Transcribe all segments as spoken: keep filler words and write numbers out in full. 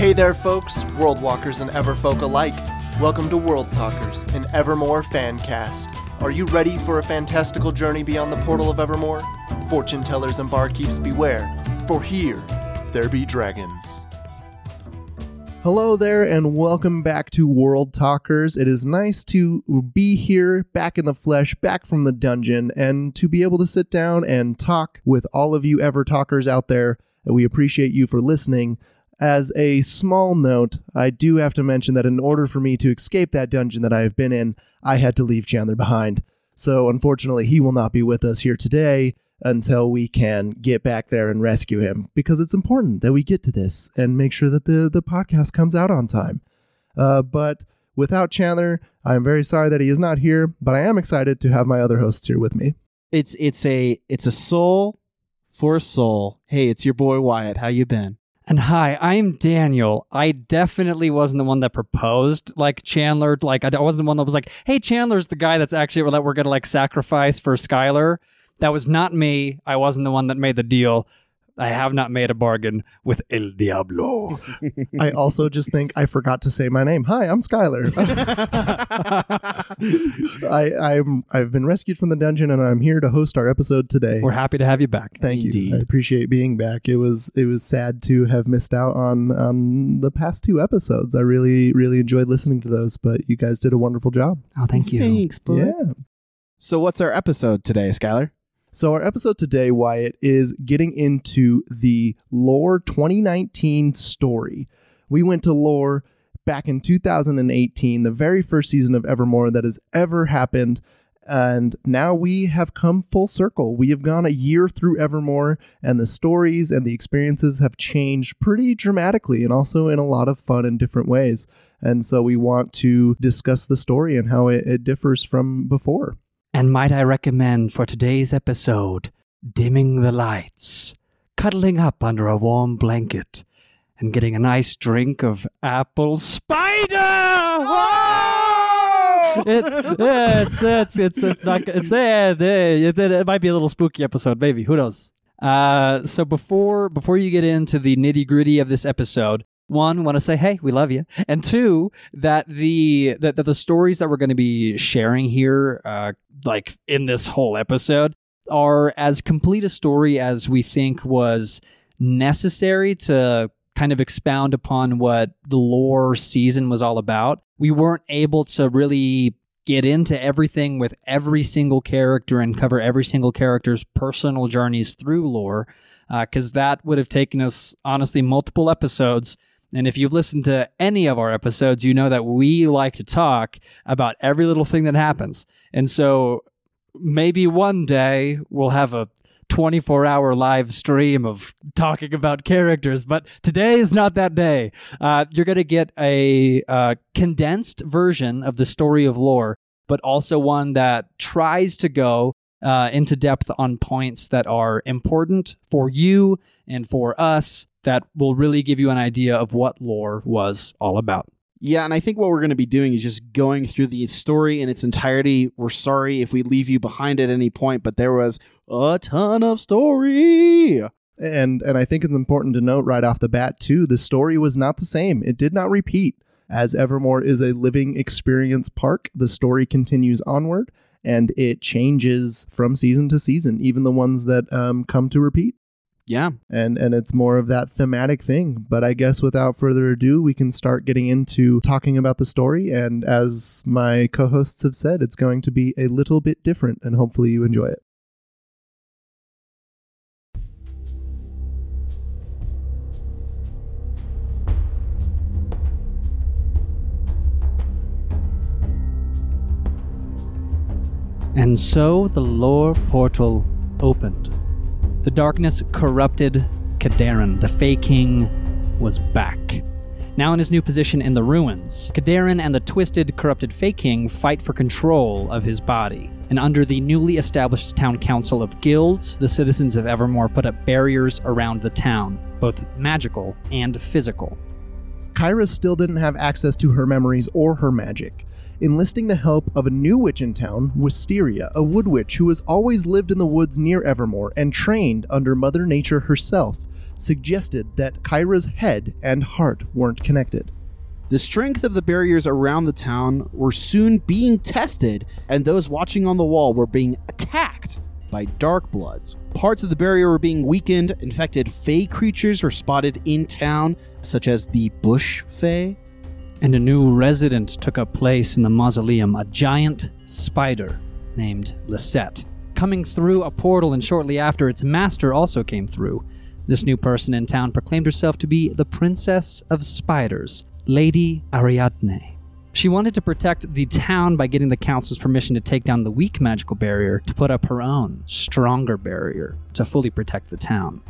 Hey there folks, World Walkers and Everfolk alike. Welcome to World Talkers, an Evermore fancast. Are you ready for a fantastical journey beyond the portal of Evermore? Fortune tellers and barkeeps beware, for here there be dragons. Hello there and welcome back to World Talkers. It is nice to be here, back in the flesh, back from the dungeon, and to be able to sit down and talk with all of you Ever Talkers out there. We appreciate you for listening. As a small note, I do have to mention that in order for me to escape that dungeon that I have been in, I had to leave Chandler behind. So unfortunately, he will not be with us here today until we can get back there and rescue him, because it's important that we get to this and make sure that the, the podcast comes out on time. Uh, but without Chandler, I'm very sorry that he is not here, but I am excited to have my other hosts here with me. It's it's a it's a soul for soul. Hey, it's your boy Wyatt. How you been? And hi, I'm Daniel. I definitely wasn't the one that proposed, like Chandler. Like I wasn't the one that was like, "Hey, Chandler's the guy that's actually that we're gonna like sacrifice for Skylar." That was not me. I wasn't the one that made the deal. I have not made a bargain with El Diablo. I also just think I forgot to say my name. Hi, I'm Skylar. I, I'm I've been rescued from the dungeon, and I'm here to host our episode today. We're happy to have you back. Thank Indeed. you. I appreciate being back. It was it was sad to have missed out on um, the past two episodes. I really really enjoyed listening to those, but you guys did a wonderful job. Oh, thank you. Thanks, boy. Yeah. So, what's our episode today, Skylar? So our episode today, Wyatt, is getting into the Lore twenty nineteen story. We went to Lore back in two thousand eighteen, the very first season of Evermore that has ever happened. And now we have come full circle. We have gone a year through Evermore, and the stories and the experiences have changed pretty dramatically and also in a lot of fun and different ways. And so we want to discuss the story and how it, it differs from before. And might I recommend for today's episode, dimming the lights, cuddling up under a warm blanket, and getting a nice drink of apple cider. Oh! It's, it's, it's, it's, it's not, it's, it, it, it might be a little spooky episode, maybe, who knows? Uh, so before, before you get into the nitty gritty of this episode, one, want to say, hey, we love you. And two, that the that, that the stories that we're going to be sharing here, uh, like in this whole episode, are as complete a story as we think was necessary to kind of expound upon what the Lore season was all about. We weren't able to really get into everything with every single character and cover every single character's personal journeys through Lore, because uh, that would have taken us, honestly, multiple episodes. And if you've listened to any of our episodes, you know that we like to talk about every little thing that happens. And so maybe one day we'll have a twenty-four hour live stream of talking about characters, but today is not that day. Uh, you're going to get a uh, condensed version of the story of Lore, but also one that tries to go uh, into depth on points that are important for you and for us, that will really give you an idea of what Lore was all about. Yeah, and I think what we're going to be doing is just going through the story in its entirety. We're sorry if we leave you behind at any point, but there was a ton of story. And and I think it's important to note right off the bat, too, the story was not the same. It did not repeat. As Evermore is a living experience park, the story continues onward, and it changes from season to season, even the ones that um, come to repeat. Yeah. And and it's more of that thematic thing. But I guess without further ado, we can start getting into talking about the story. And as my co-hosts have said, it's going to be a little bit different, and hopefully you enjoy it. And so the Lore portal opened. The darkness corrupted Kaderin. The Fae King was back. Now in his new position in the ruins, Kaderin and the twisted, corrupted Fae King fight for control of his body. And under the newly established town council of guilds, the citizens of Evermore put up barriers around the town, both magical and physical. Kyra still didn't have access to her memories or her magic. Enlisting the help of a new witch in town, Wisteria, a wood witch who has always lived in the woods near Evermore and trained under Mother Nature herself, suggested that Kyra's head and heart weren't connected. The strength of the barriers around the town were soon being tested, and those watching on the wall were being attacked by dark bloods. Parts of the barrier were being weakened. Infected fae creatures were spotted in town, such as the bush fae. And a new resident took up place in the mausoleum, a giant spider named Lisette. Coming through a portal, and shortly after, its master also came through. This new person in town proclaimed herself to be the Princess of Spiders, Lady Ariadne. She wanted to protect the town by getting the council's permission to take down the weak magical barrier to put up her own, stronger barrier to fully protect the town.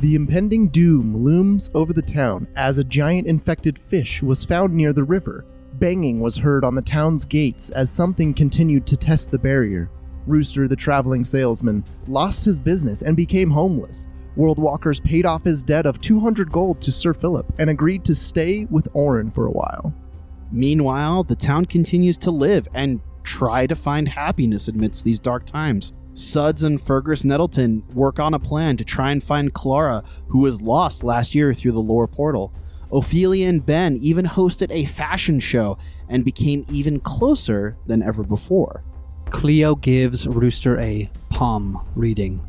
The impending doom looms over the town as a giant infected fish was found near the river. Banging was heard on the town's gates as something continued to test the barrier. Rooster, the traveling salesman, lost his business and became homeless. World Walkers paid off his debt of two hundred gold to Sir Philip and agreed to stay with Orin for a while. Meanwhile, the town continues to live and try to find happiness amidst these dark times. Suds and Fergus Nettleton work on a plan to try and find Clara, who was lost last year through the lower portal. Ophelia and Ben even hosted a fashion show and became even closer than ever before. Cleo gives Rooster a palm reading.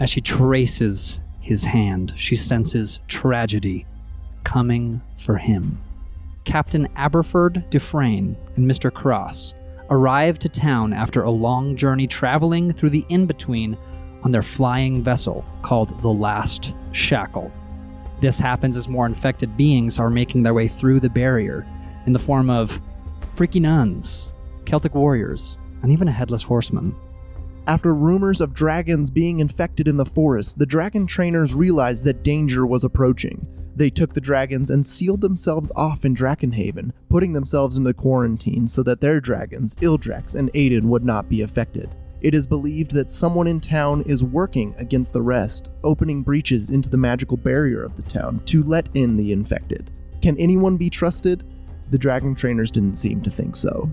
As she traces his hand, she senses tragedy coming for him. Captain Aberford Dufresne and Mister Cross arrived to town after a long journey traveling through the in-between on their flying vessel called the Last Shackle. This happens as more infected beings are making their way through the barrier in the form of freaky nuns, Celtic warriors, and even a headless horseman. After rumors of dragons being infected in the forest, the dragon trainers realized that danger was approaching. They took the dragons and sealed themselves off in Drakenhaven, putting themselves into quarantine so that their dragons, Ildrax and Aiden, would not be affected. It is believed that someone in town is working against the rest, opening breaches into the magical barrier of the town to let in the infected. Can anyone be trusted? The dragon trainers didn't seem to think so.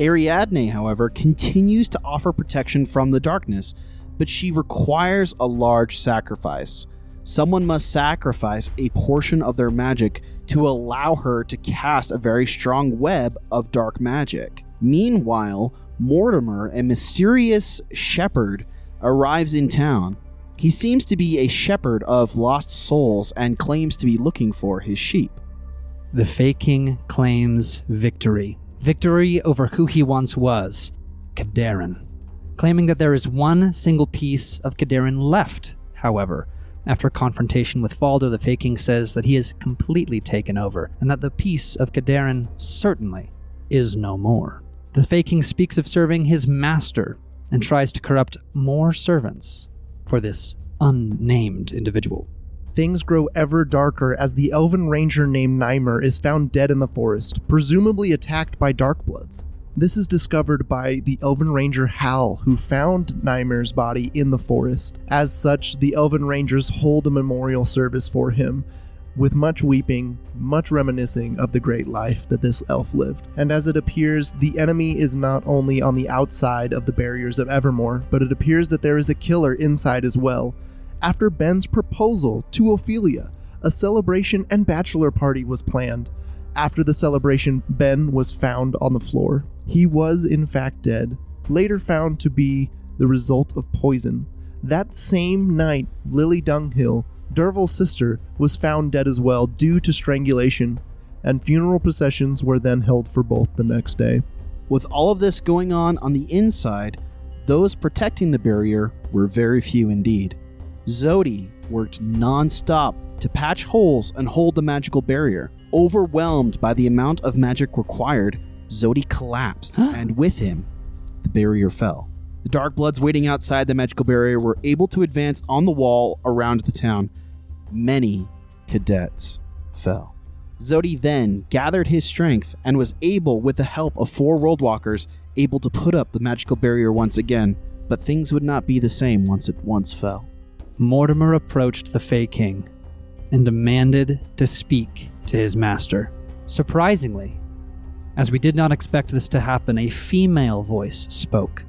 Ariadne, however, continues to offer protection from the darkness, but she requires a large sacrifice. Someone must sacrifice a portion of their magic to allow her to cast a very strong web of dark magic. Meanwhile, Mortimer, a mysterious shepherd, arrives in town. He seems to be a shepherd of lost souls and claims to be looking for his sheep. The Fae King claims victory. Victory over who he once was, Kaderin, claiming that there is one single piece of Kaderin left, however. After confrontation with Faldo, the Fae King says that he is completely taken over, and that the piece of Kaderin certainly is no more. The Fae King speaks of serving his master, and tries to corrupt more servants for this unnamed individual. Things grow ever darker as the elven ranger named Nimer is found dead in the forest, presumably attacked by Darkbloods. This is discovered by the elven ranger Hal, who found Nimer's body in the forest. As such, the elven rangers hold a memorial service for him, with much weeping, much reminiscing of the great life that this elf lived. And as it appears, the enemy is not only on the outside of the barriers of Evermore, but it appears that there is a killer inside as well. After Ben's proposal to Ophelia, a celebration and bachelor party was planned. After the celebration, Ben was found on the floor. He was, in fact, dead, later found to be the result of poison. That same night, Lily Dunghill, Dervil's sister, was found dead as well due to strangulation, and funeral processions were then held for both the next day. With all of this going on on the inside, those protecting the barrier were very few indeed. Zodi worked non-stop to patch holes and hold the magical barrier. Overwhelmed by the amount of magic required, Zodi collapsed, and with him, the barrier fell. The Darkbloods waiting outside the magical barrier were able to advance on the wall around the town. Many cadets fell. Zodi then gathered his strength and was able, with the help of four Worldwalkers, able to put up the magical barrier once again, but things would not be the same once it once fell. Mortimer approached the Fae King and demanded to speak to his master. Surprisingly, as we did not expect this to happen, a female voice spoke,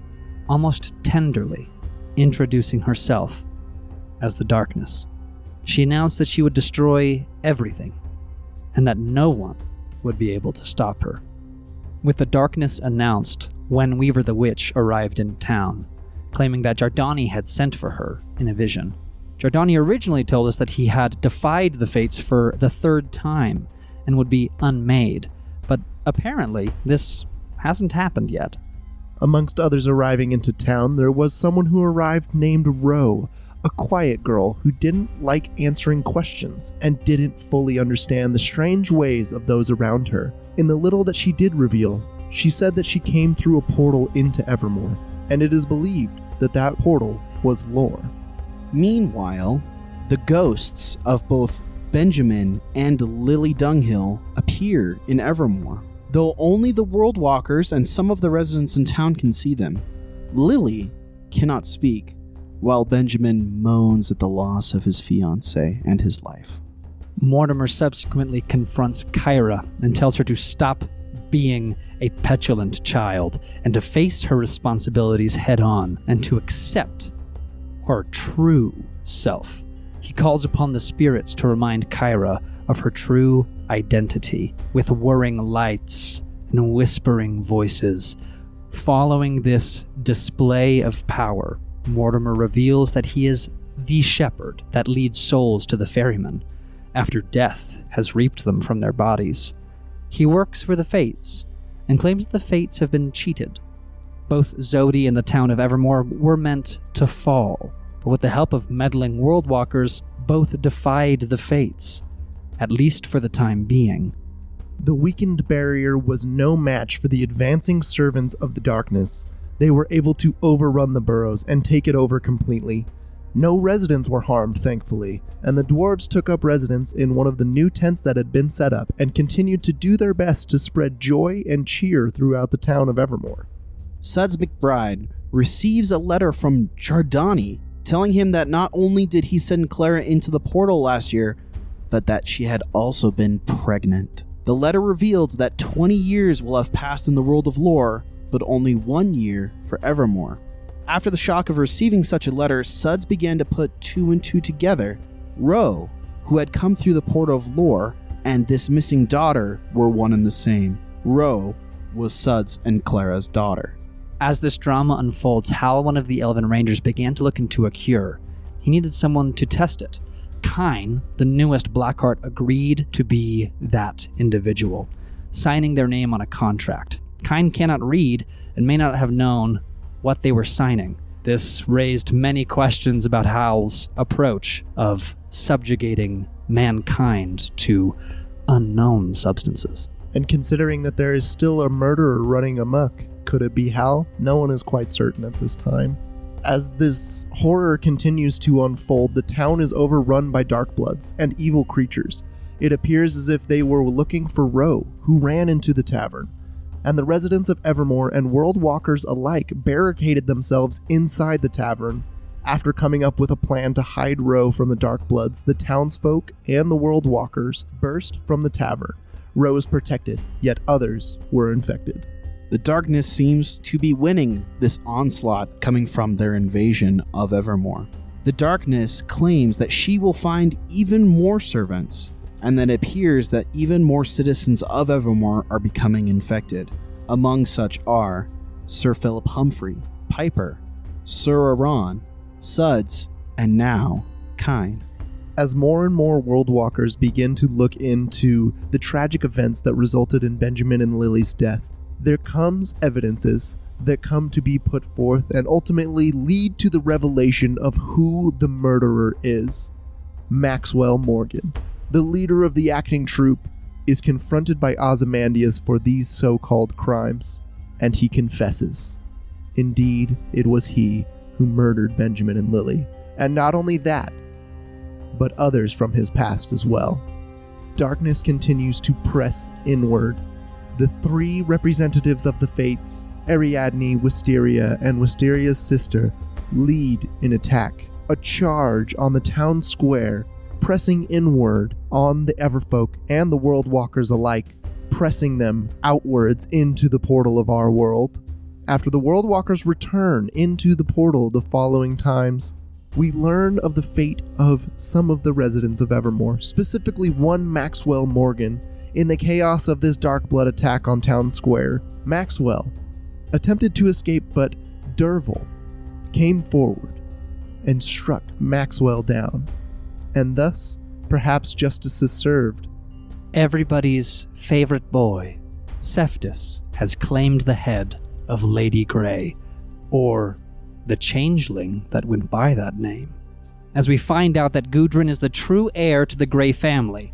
almost tenderly, introducing herself as the darkness. she announced that she would destroy everything, and that no one would be able to stop her. With the darkness announced, when Weaver the Witch arrived in town, claiming that Giordani had sent for her in a vision. Giordani originally told us that he had defied the fates for the third time and would be unmade, but apparently this hasn't happened yet. Amongst others arriving into town, there was someone who arrived named Roe, a quiet girl who didn't like answering questions and didn't fully understand the strange ways of those around her. In the little that she did reveal, she said that she came through a portal into Evermore, and it is believed that that portal was lore. Meanwhile, the ghosts of both Benjamin and Lily Dunghill appear in Evermore, though only the World Walkers and some of the residents in town can see them. Lily cannot speak, while Benjamin moans at the loss of his fiancée and his life. Mortimer subsequently confronts Kyra and tells her to stop being a petulant child and to face her responsibilities head on and to accept her true self. He calls upon the spirits to remind Kyra of her true identity, with whirring lights and whispering voices. Following this display of power, Mortimer reveals that he is the shepherd that leads souls to the ferryman, after death has reaped them from their bodies. He works for the Fates, and claims that the Fates have been cheated. Both Zodi and the town of Evermore were meant to fall, but with the help of meddling Worldwalkers, both defied the Fates, at least for the time being. The weakened barrier was no match for the advancing servants of the darkness. They were able to overrun the burrows and take it over completely. No residents were harmed, thankfully, and the dwarves took up residence in one of the new tents that had been set up and continued to do their best to spread joy and cheer throughout the town of Evermore. Suds McBride receives a letter from Giordani telling him that not only did he send Clara into the portal last year, but that she had also been pregnant. The letter revealed that twenty years will have passed in the world of lore, but only one year for Evermore. After the shock of receiving such a letter, Suds began to put two and two together. Roe, who had come through the portal of lore, and this missing daughter were one and the same. Roe was Suds and Clara's daughter. As this drama unfolds, Hal, one of the Elven Rangers, began to look into a cure. He needed someone to test it. Kine, the newest Blackheart, agreed to be that individual, signing their name on a contract. Kine cannot read and may not have known what they were signing. This raised many questions about Hal's approach of subjugating mankind to unknown substances. And considering that there is still a murderer running amok, could it be Hal? No one is quite certain at this time. As this horror continues to unfold, the town is overrun by Darkbloods and evil creatures. It appears as if they were looking for Roe, who ran into the tavern, and the residents of Evermore and World Walkers alike barricaded themselves inside the tavern. After coming up with a plan to hide Roe from the Darkbloods, the townsfolk and the World Walkers burst from the tavern. Roe is protected, yet others were infected. The darkness seems to be winning this onslaught coming from their invasion of Evermore. The darkness claims that she will find even more servants, and that it appears that even more citizens of Evermore are becoming infected. Among such are Sir Philip Humphrey, Piper, Sir Aran, Suds, and now Kine. As more and more World Walkers begin to look into the tragic events that resulted in Benjamin and Lily's death, there comes evidences that come to be put forth and ultimately lead to the revelation of who the murderer is. Maxwell Morgan, the leader of the acting troupe, is confronted by Ozymandias for these so-called crimes, and he confesses. Indeed, it was he who murdered Benjamin and Lily, and not only that, but others from his past as well. Darkness continues to press inward. The three representatives of the Fates, Ariadne, Wisteria, and Wisteria's sister, lead in attack, a charge on the town square, pressing inward on the Everfolk and the World Walkers alike, pressing them outwards into the portal of our world. After the World Walkers return into the portal the following times, we learn of the fate of some of the residents of Evermore, specifically one Maxwell Morgan. In the chaos of this Dark Blood attack on Town Square, Maxwell attempted to escape, but Dervil came forward and struck Maxwell down, and thus perhaps justice is served. Everybody's favorite boy, Seftus, has claimed the head of Lady Grey, or the changeling that went by that name, as we find out that Gudrun is the true heir to the Grey family,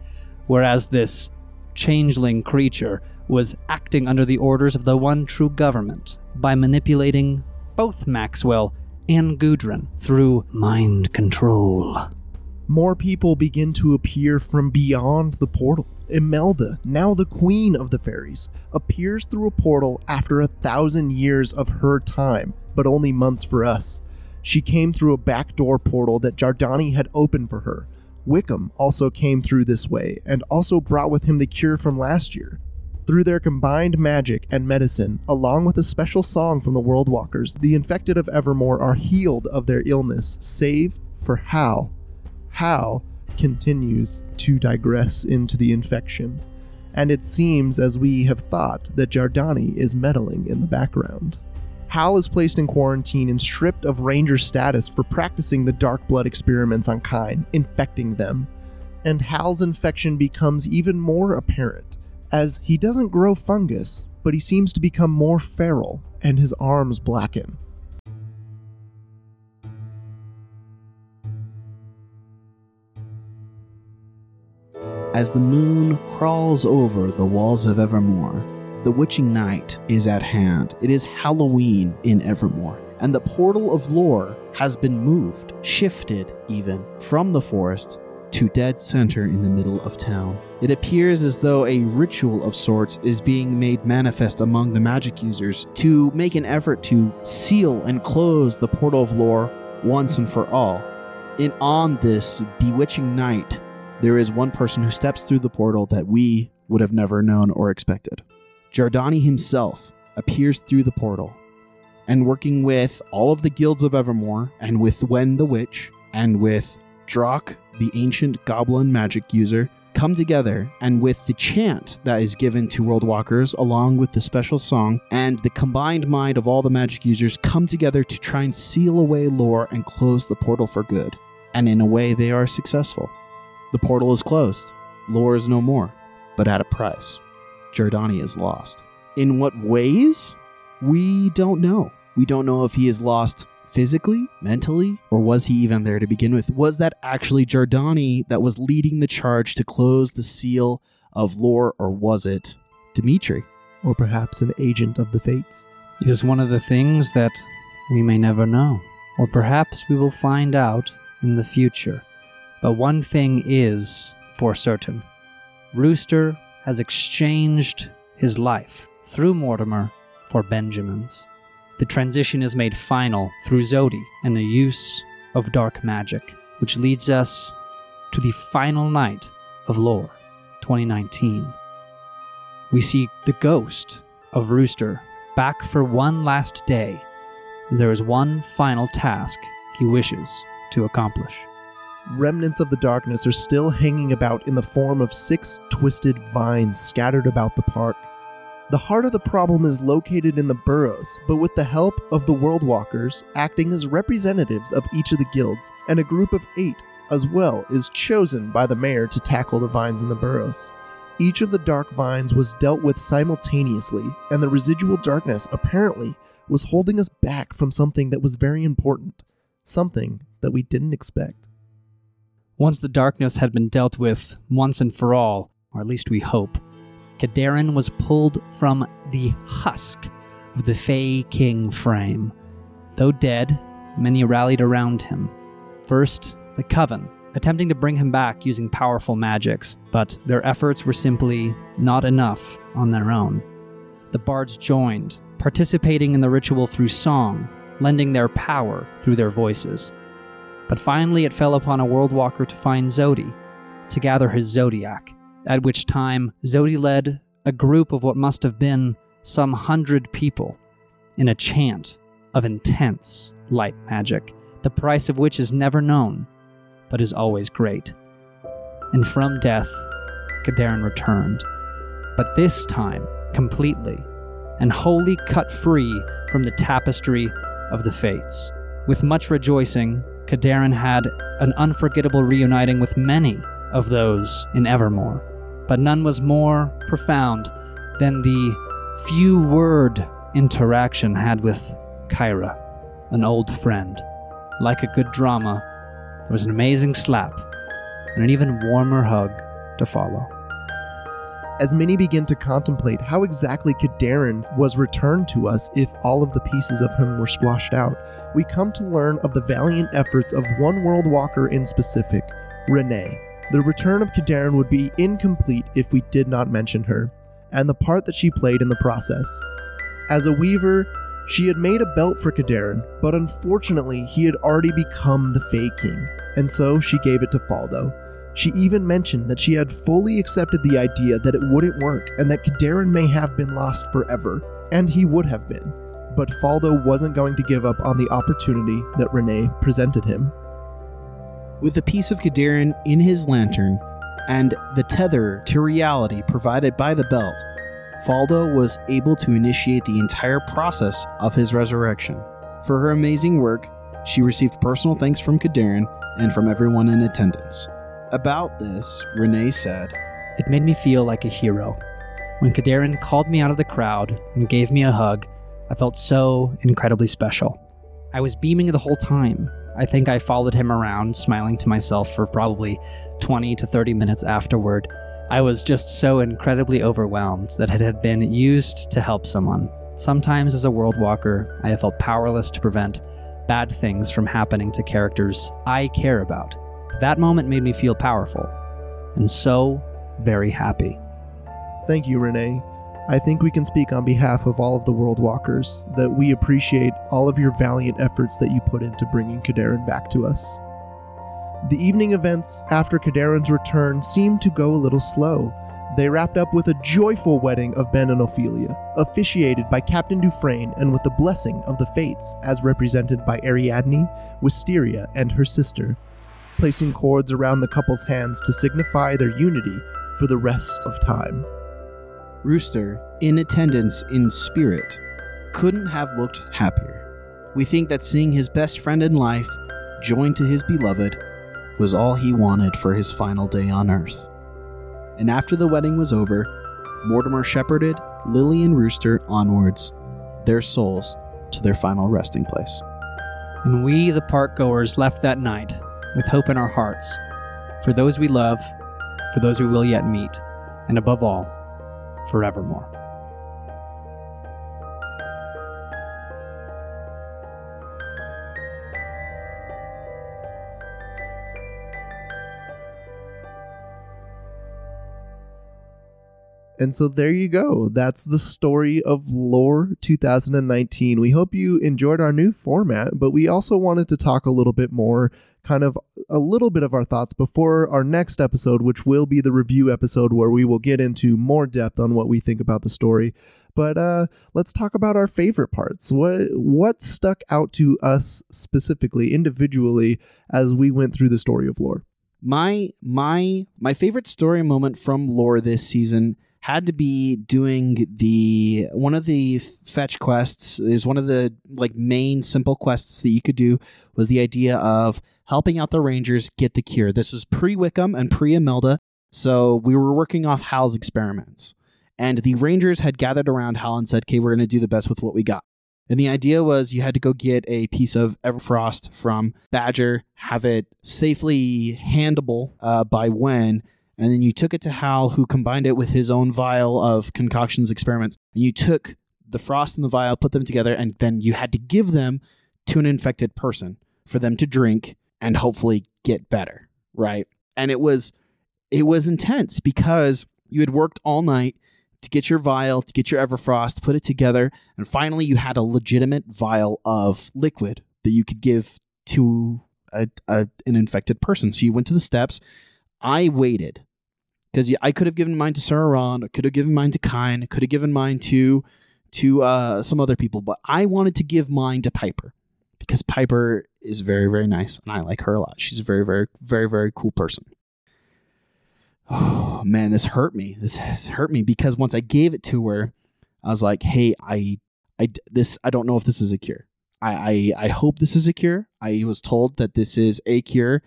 whereas this changeling creature was acting under the orders of the one true government by manipulating both Maxwell and Gudrun through mind control. More people begin to appear from beyond the portal. Imelda, now the queen of the fairies, appears through a portal after a thousand years of her time, but only months for us. She came through a backdoor portal that Giordani had opened for her. Wickham also came through this way, and also brought with him the cure from last year. Through their combined magic and medicine, along with a special song from the World Walkers, the infected of Evermore are healed of their illness, save for Hal. Hal continues to digress into the infection, and it seems, as we have thought, that Giordani is meddling in the background. Hal is placed in quarantine and stripped of ranger status for practicing the Dark Blood experiments on Kine, infecting them. And Hal's infection becomes even more apparent, as he doesn't grow fungus, but he seems to become more feral, and his arms blacken. As the moon crawls over the walls of Evermore, the witching night is at hand. It is Halloween in Evermore, and the portal of lore has been moved, shifted even, from the forest to dead center in the middle of town. It appears as though a ritual of sorts is being made manifest among the magic users to make an effort to seal and close the portal of lore once and for all. And on this bewitching night, there is one person who steps through the portal that we would have never known or expected. Giordani himself appears through the portal, and working with all of the guilds of Evermore, and with Wen the Witch, and with Drock, the ancient goblin magic user, come together, and with the chant that is given to World Walkers, along with the special song, and the combined mind of all the magic users come together to try and seal away lore and close the portal for good. And in a way, they are successful. The portal is closed. Lore is no more, but at a price. Giordani is lost. In what ways? We don't know. We don't know if he is lost physically, mentally, or was he even there to begin with? Was that actually Giordani that was leading the charge to close the seal of lore, or was it Dimitri? Or perhaps an agent of the fates? It is one of the things that we may never know, or perhaps we will find out in the future. But one thing is for certain. Rooster has exchanged his life through Mortimer for Benjamin's. The transition is made final through Zodi and the use of dark magic, which leads us to the final night of lore, twenty nineteen. We see the ghost of Rooster back for one last day, as there is one final task he wishes to accomplish. Remnants of the darkness are still hanging about in the form of six twisted vines scattered about the park. The heart of the problem is located in the burrows, but with the help of the World Walkers, acting as representatives of each of the guilds, and a group of eight as well is chosen by the mayor to tackle the vines in the burrows. Each of the dark vines was dealt with simultaneously, and the residual darkness apparently was holding us back from something that was very important, something that we didn't expect. Once the darkness had been dealt with once and for all, or at least we hope, Kaderin was pulled from the husk of the Fae King frame. Though dead, many rallied around him. First, the Coven, attempting to bring him back using powerful magics, but their efforts were simply not enough on their own. The bards joined, participating in the ritual through song, lending their power through their voices. But finally it fell upon a World Walker to find Zodi, to gather his Zodiac, at which time Zodi led a group of what must have been some hundred people in a chant of intense light magic, the price of which is never known, but is always great. And from death, Kaderin returned, but this time completely and wholly cut free from the tapestry of the fates. With much rejoicing, Kaderin had an unforgettable reuniting with many of those in Evermore, but none was more profound than the few-word interaction had with Kyra, an old friend. Like a good drama, there was an amazing slap and an even warmer hug to follow. As many begin to contemplate how exactly Kaderin was returned to us if all of the pieces of him were squashed out, we come to learn of the valiant efforts of one World Walker in specific, Renée. The return of Kaderin would be incomplete if we did not mention her, and the part that she played in the process. As a weaver, she had made a belt for Kaderin, but unfortunately he had already become the Fae King, and so she gave it to Faldo. She even mentioned that she had fully accepted the idea that it wouldn't work and that Kaderin may have been lost forever, and he would have been, but Faldo wasn't going to give up on the opportunity that Renée presented him. With a piece of Kaderin in his lantern and the tether to reality provided by the belt, Faldo was able to initiate the entire process of his resurrection. For her amazing work, she received personal thanks from Kaderin and from everyone in attendance. About this, Renée said, "It made me feel like a hero. When Kaderin called me out of the crowd and gave me a hug, I felt so incredibly special. I was beaming the whole time. I think I followed him around, smiling to myself for probably twenty to thirty minutes afterward. I was just so incredibly overwhelmed that it had been used to help someone. Sometimes as a world walker, I have felt powerless to prevent bad things from happening to characters I care about. That moment made me feel powerful, and so very happy." Thank you, Renée. I think we can speak on behalf of all of the World Walkers that we appreciate all of your valiant efforts that you put into bringing Kaderin back to us. The evening events after Kaderin's return seemed to go a little slow. They wrapped up with a joyful wedding of Ben and Ophelia, officiated by Captain Dufresne and with the blessing of the Fates as represented by Ariadne, Wisteria, and her sister, placing cords around the couple's hands to signify their unity for the rest of time. Rooster, in attendance in spirit, couldn't have looked happier. We think that seeing his best friend in life, joined to his beloved, was all he wanted for his final day on Earth. And after the wedding was over, Mortimer shepherded Lily and Rooster onwards, their souls to their final resting place. And we, the park-goers, left that night with hope in our hearts, for those we love, for those we will yet meet, and above all, forevermore. And so there you go. That's the story of Lore two thousand nineteen. We hope you enjoyed our new format, but we also wanted to talk a little bit more, kind of a little bit of our thoughts before our next episode, which will be the review episode where we will get into more depth on what we think about the story. But uh, let's talk about our favorite parts. What what stuck out to us specifically, individually, as we went through the story of Lore? My my my favorite story moment from Lore this season had to be doing the one of the fetch quests. Is one of the like main simple quests that you could do was the idea of helping out the Rangers get the cure. This was pre-Wickham and pre-Imelda, so we were working off Hal's experiments. And the Rangers had gathered around Hal and said, okay, we're going to do the best with what we got. And the idea was you had to go get a piece of Everfrost from Badger, have it safely handable uh, by when... And then you took it to Hal, who combined it with his own vial of concoctions experiments. And you took the frost and the vial, put them together, and then you had to give them to an infected person for them to drink and hopefully get better, right? And it was it was intense because you had worked all night to get your vial, to get your Everfrost, put it together, and finally you had a legitimate vial of liquid that you could give to a, a, an infected person. So you went to the steps. I waited. Because I could have given mine to Sir Aran, could have given mine to Kine, could have given mine to to uh, some other people, but I wanted to give mine to Piper because Piper is very, very nice, and I like her a lot. She's a very, very, very, very cool person. Oh, man, this hurt me. This has hurt me because once I gave it to her, I was like, hey, I, I, this, I don't know if this is a cure. I, I, I hope this is a cure. I was told that this is a cure.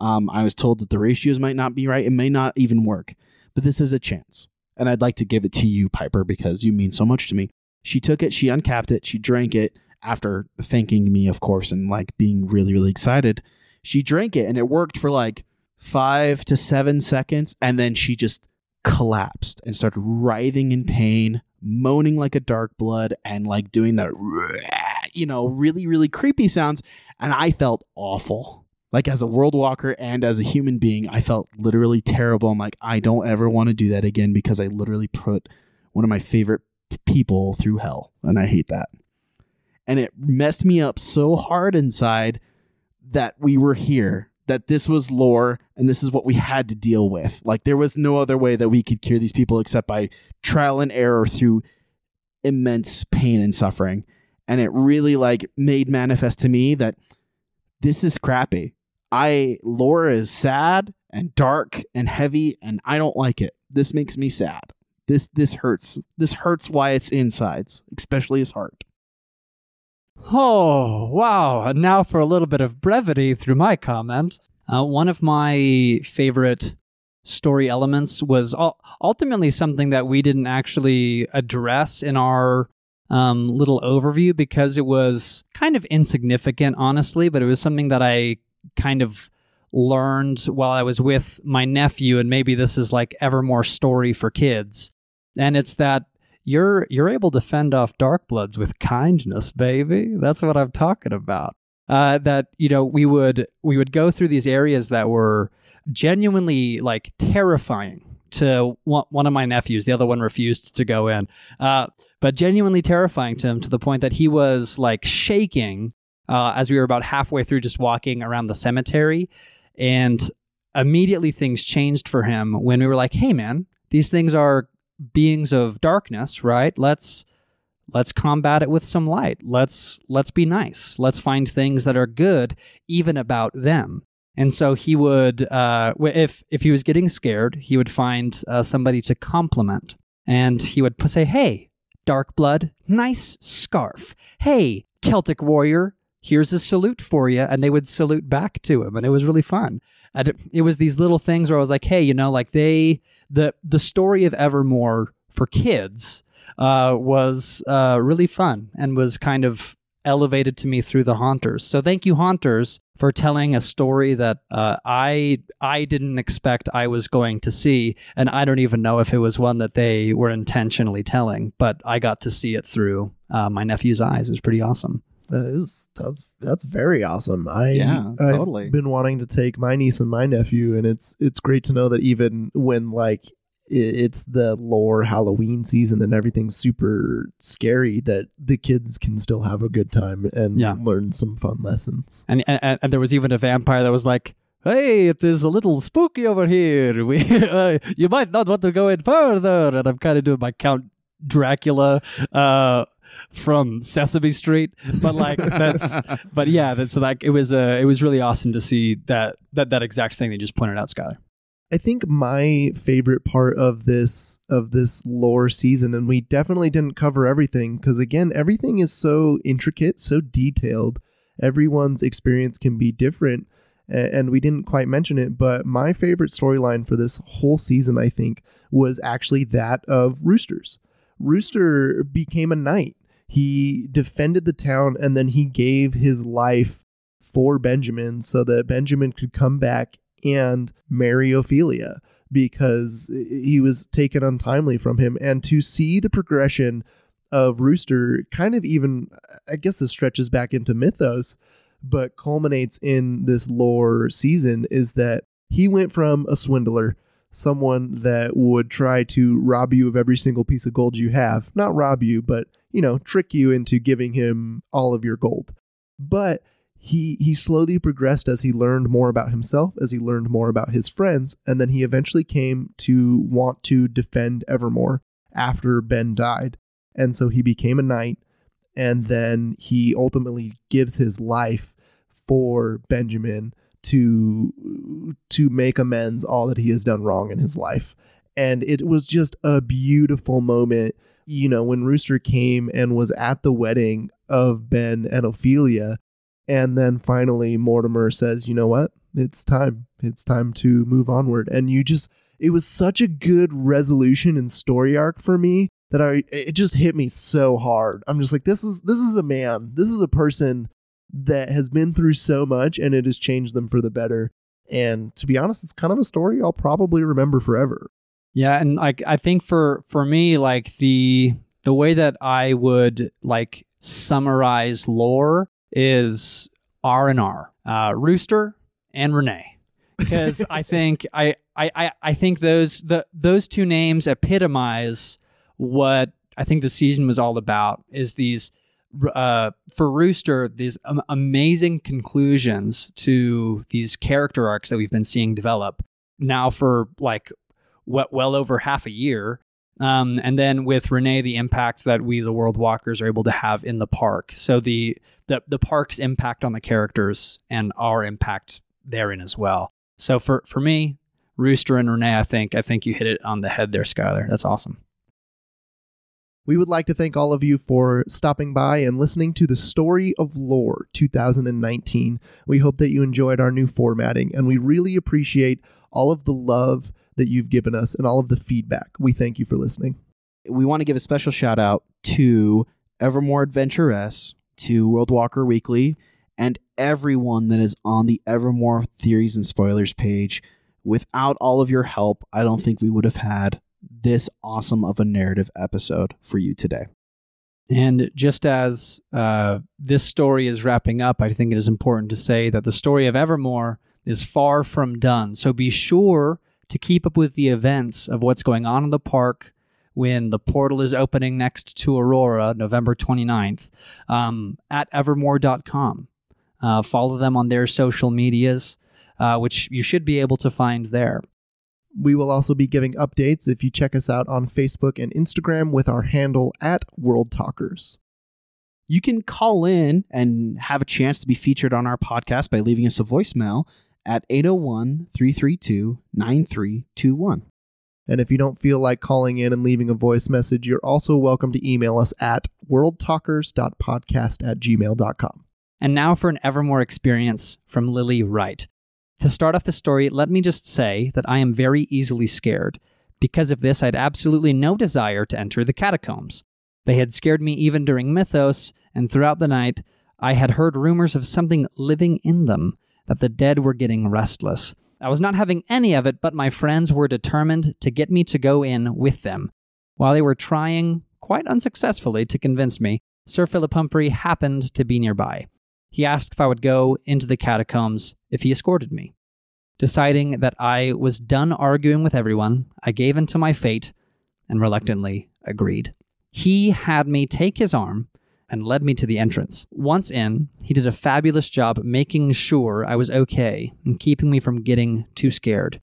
Um, I was told that the ratios might not be right. It may not even work, but this is a chance. And I'd like to give it to you, Piper, because you mean so much to me. She took it. She uncapped it. She drank it after thanking me, of course, and like being really, really excited. She drank it and it worked for like five to seven seconds. And then she just collapsed and started writhing in pain, moaning like a dark blood and like doing that, you know, really, really creepy sounds. And I felt awful. Like as a world walker and as a human being, I felt literally terrible. I'm like, I don't ever want to do that again because I literally put one of my favorite people through hell. And I hate that. And it messed me up so hard inside that we were here, that this was lore and this is what we had to deal with. Like there was no other way that we could cure these people except by trial and error through immense pain and suffering. And it really like made manifest to me that this is crappy. I lore is sad and dark and heavy, and I don't like it. This makes me sad. This this hurts. This hurts Wyatt's insides, especially his heart. Oh, wow. And now for a little bit of brevity through my comment. Uh, one of my favorite story elements was ultimately something that we didn't actually address in our um, little overview because it was kind of insignificant, honestly, but it was something that I kind of learned while I was with my nephew, and maybe this is like Evermore story for kids. And it's that you're you're able to fend off Darkbloods with kindness, baby. That's what I'm talking about. Uh, that, you know, we would we would go through these areas that were genuinely like terrifying to one, one of my nephews. The other one refused to go in, uh, but genuinely terrifying to him to the point that he was like shaking uh, as we were about halfway through just walking around the cemetery. And immediately things changed for him when we were like, hey, man, these things are beings of darkness, right? Let's let's combat it with some light. Let's let's be nice. Let's find things that are good even about them. And so he would, uh, if if he was getting scared, he would find uh, somebody to compliment, and he would say, "Hey, Darkblood, nice scarf. Hey, Celtic warrior, here's a salute for you," and they would salute back to him, and it was really fun. And it, it was these little things where I was like, hey, you know, like they, the the story of Evermore for kids uh, was uh, really fun and was kind of elevated to me through the Haunters. So thank you, Haunters, for telling a story that uh, I I didn't expect I was going to see, and I don't even know if it was one that they were intentionally telling, but I got to see it through uh, my nephew's eyes. It was pretty awesome. That is that's that's very awesome. I yeah, totally. I've been wanting to take my niece and my nephew, and it's it's great to know that even when like it's the lore Halloween season and everything's super scary, that the kids can still have a good time and yeah. learn some fun lessons. And, and and there was even a vampire that was like, "Hey, it is a little spooky over here. We uh, you might not want to go in further." And I'm kind of doing my Count Dracula Uh, from Sesame Street, but like that's but yeah that's like it was uh it was really awesome to see that that that exact thing they just pointed out, Skylar. I think my favorite part of this of this lore season, and we definitely didn't cover everything because again everything is so intricate, so detailed, everyone's experience can be different, and we didn't quite mention it, but my favorite storyline for this whole season I think was actually that of Roosters. Rooster became a knight. He defended the town, and then he gave his life for Benjamin so that Benjamin could come back and marry Ophelia because he was taken untimely from him. And to see the progression of Rooster kind of even, I guess this stretches back into mythos, but culminates in this lore season is that he went from a swindler, someone that would try to rob you of every single piece of gold you have, not rob you, but, you know, trick you into giving him all of your gold. But he he slowly progressed as he learned more about himself, as he learned more about his friends, and then he eventually came to want to defend Evermore after Ben died. And so he became a knight, and then he ultimately gives his life for Benjamin to to make amends all that he has done wrong in his life. And it was just a beautiful moment. You know, when Rooster came and was at the wedding of Ben and Ophelia, and then finally Mortimer says, you know what, it's time, it's time to move onward. And you just, it was such a good resolution and story arc for me that I, it just hit me so hard. I'm just like, this is, this is a man, this is a person that has been through so much and it has changed them for the better. And to be honest, it's kind of a story I'll probably remember forever. Yeah. And like, I think for, for me, like the, the way that I would like summarize lore is R and R, uh, Rooster and Renée. Because I think I, I, I think those the those two names epitomize what I think the season was all about. Is these uh, for Rooster these um, amazing conclusions to these character arcs that we've been seeing develop now for like what well over half a year, um, and then with Renée the impact that we the World Walkers are able to have in the park. So the the the park's impact on the characters and our impact therein as well. So for, for me, Rooster and Renée, I think I think you hit it on the head there, Skylar. That's awesome. We would like to thank all of you for stopping by and listening to the Story of Lore twenty nineteen. We hope that you enjoyed our new formatting, and we really appreciate all of the love that you've given us and all of the feedback. We thank you for listening. We want to give a special shout out to Evermore Adventuress, to World Walker Weekly, and everyone that is on the Evermore Theories and Spoilers page. Without all of your help, I don't think we would have had this awesome of a narrative episode for you today. And just as uh, this story is wrapping up, I think it is important to say that the story of Evermore is far from done. So be sure to keep up with the events of what's going on in the park when the portal is opening next to Aurora, November twenty-ninth, um, at evermore dot com. Uh, follow them on their social medias, uh, which you should be able to find there. We will also be giving updates if you check us out on Facebook and Instagram with our handle at World Talkers. You can call in and have a chance to be featured on our podcast by leaving us a voicemail at eight oh one, three three two, nine three two one. And if you don't feel like calling in and leaving a voice message, you're also welcome to email us at worldtalkers dot podcast at gmail dot com. And now for an Evermore experience from Lily Wright. To start off the story, let me just say that I am very easily scared. Because of this, I had absolutely no desire to enter the catacombs. They had scared me even during Mythos, and throughout the night, I had heard rumors of something living in them, that the dead were getting restless. I was not having any of it, but my friends were determined to get me to go in with them. While they were trying, quite unsuccessfully, to convince me, Sir Philip Humphrey happened to be nearby. He asked if I would go into the catacombs if he escorted me. Deciding that I was done arguing with everyone, I gave in to my fate and reluctantly agreed. He had me take his arm and led me to the entrance. Once in, he did a fabulous job making sure I was okay and keeping me from getting too scared.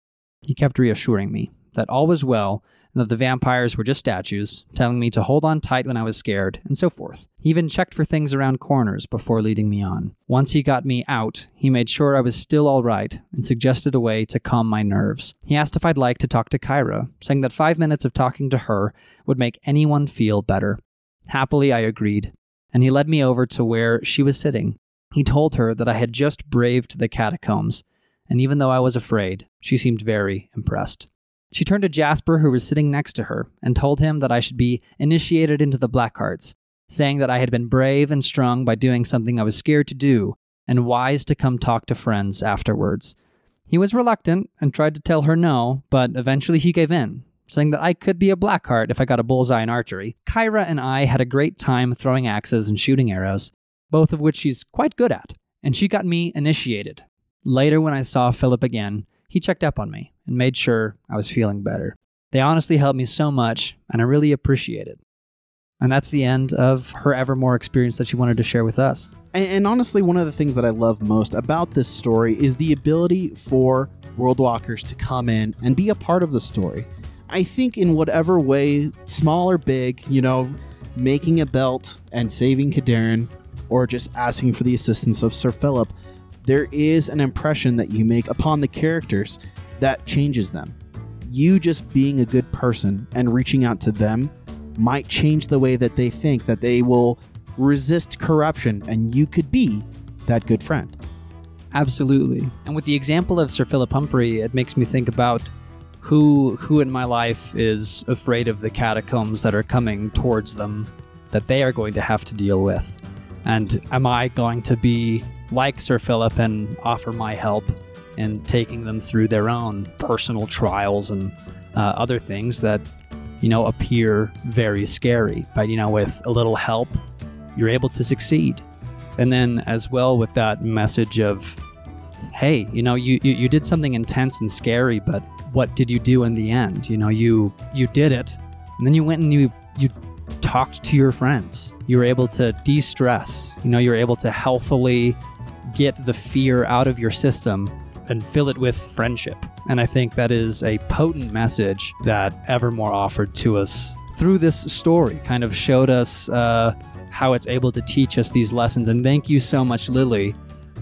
He kept reassuring me that all was well and that the vampires were just statues, telling me to hold on tight when I was scared, and so forth. He even checked for things around corners before leading me on. Once he got me out, he made sure I was still all right and suggested a way to calm my nerves. He asked if I'd like to talk to Kyra, saying that five minutes of talking to her would make anyone feel better. Happily, I agreed, and he led me over to where she was sitting. He told her that I had just braved the catacombs, and even though I was afraid, she seemed very impressed. She turned to Jasper, who was sitting next to her, and told him that I should be initiated into the Blackhearts, saying that I had been brave and strong by doing something I was scared to do, and wise to come talk to friends afterwards. He was reluctant and tried to tell her no, but eventually he gave in, saying that I could be a Blackheart if I got a bullseye in archery. Kyra and I had a great time throwing axes and shooting arrows, both of which she's quite good at, and she got me initiated. Later, when I saw Philip again, he checked up on me and made sure I was feeling better. They honestly helped me so much, and I really appreciate it. And that's the end of her Evermore experience that she wanted to share with us. And, and honestly, one of the things that I love most about this story is the ability for World Walkers to come in and be a part of the story. I think in whatever way, small or big, you know, making a belt and saving Kaderin, or just asking for the assistance of Sir Philip, there is an impression that you make upon the characters that changes them. You just being a good person and reaching out to them might change the way that they think, that they will resist corruption, and you could be that good friend. Absolutely. And with the example of Sir Philip Humphrey, it makes me think about who who in my life is afraid of the catacombs that are coming towards them, that they are going to have to deal with. And am I going to be like Sir Philip and offer my help in taking them through their own personal trials and uh, other things that, you know, appear very scary? But, you know, with a little help, you're able to succeed. And then as well with that message of, hey, you know, you, you, you did something intense and scary, but what did you do in the end? You know, you you did it, and then you went and you you talked to your friends. You were able to de-stress. You know, you were able to healthily get the fear out of your system and fill it with friendship. And I think that is a potent message that Evermore offered to us through this story, kind of showed us uh, how it's able to teach us these lessons. And thank you so much, Lily,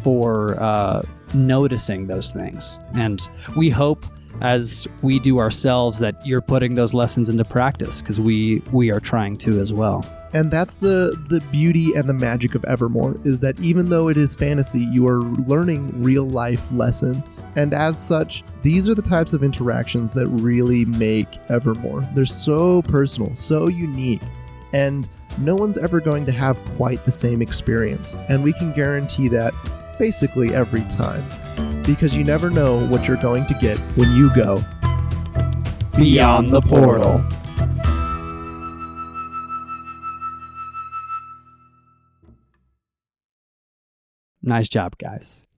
for uh, noticing those things. And we hope, as we do ourselves, that you're putting those lessons into practice, because we, we are trying to as well. And that's the, the beauty and the magic of Evermore, is that even though it is fantasy, you are learning real life lessons. And as such, these are the types of interactions that really make Evermore. They're so personal, so unique, and no one's ever going to have quite the same experience. And we can guarantee that basically every time, because you never know what you're going to get when you go beyond the portal. Nice job, guys.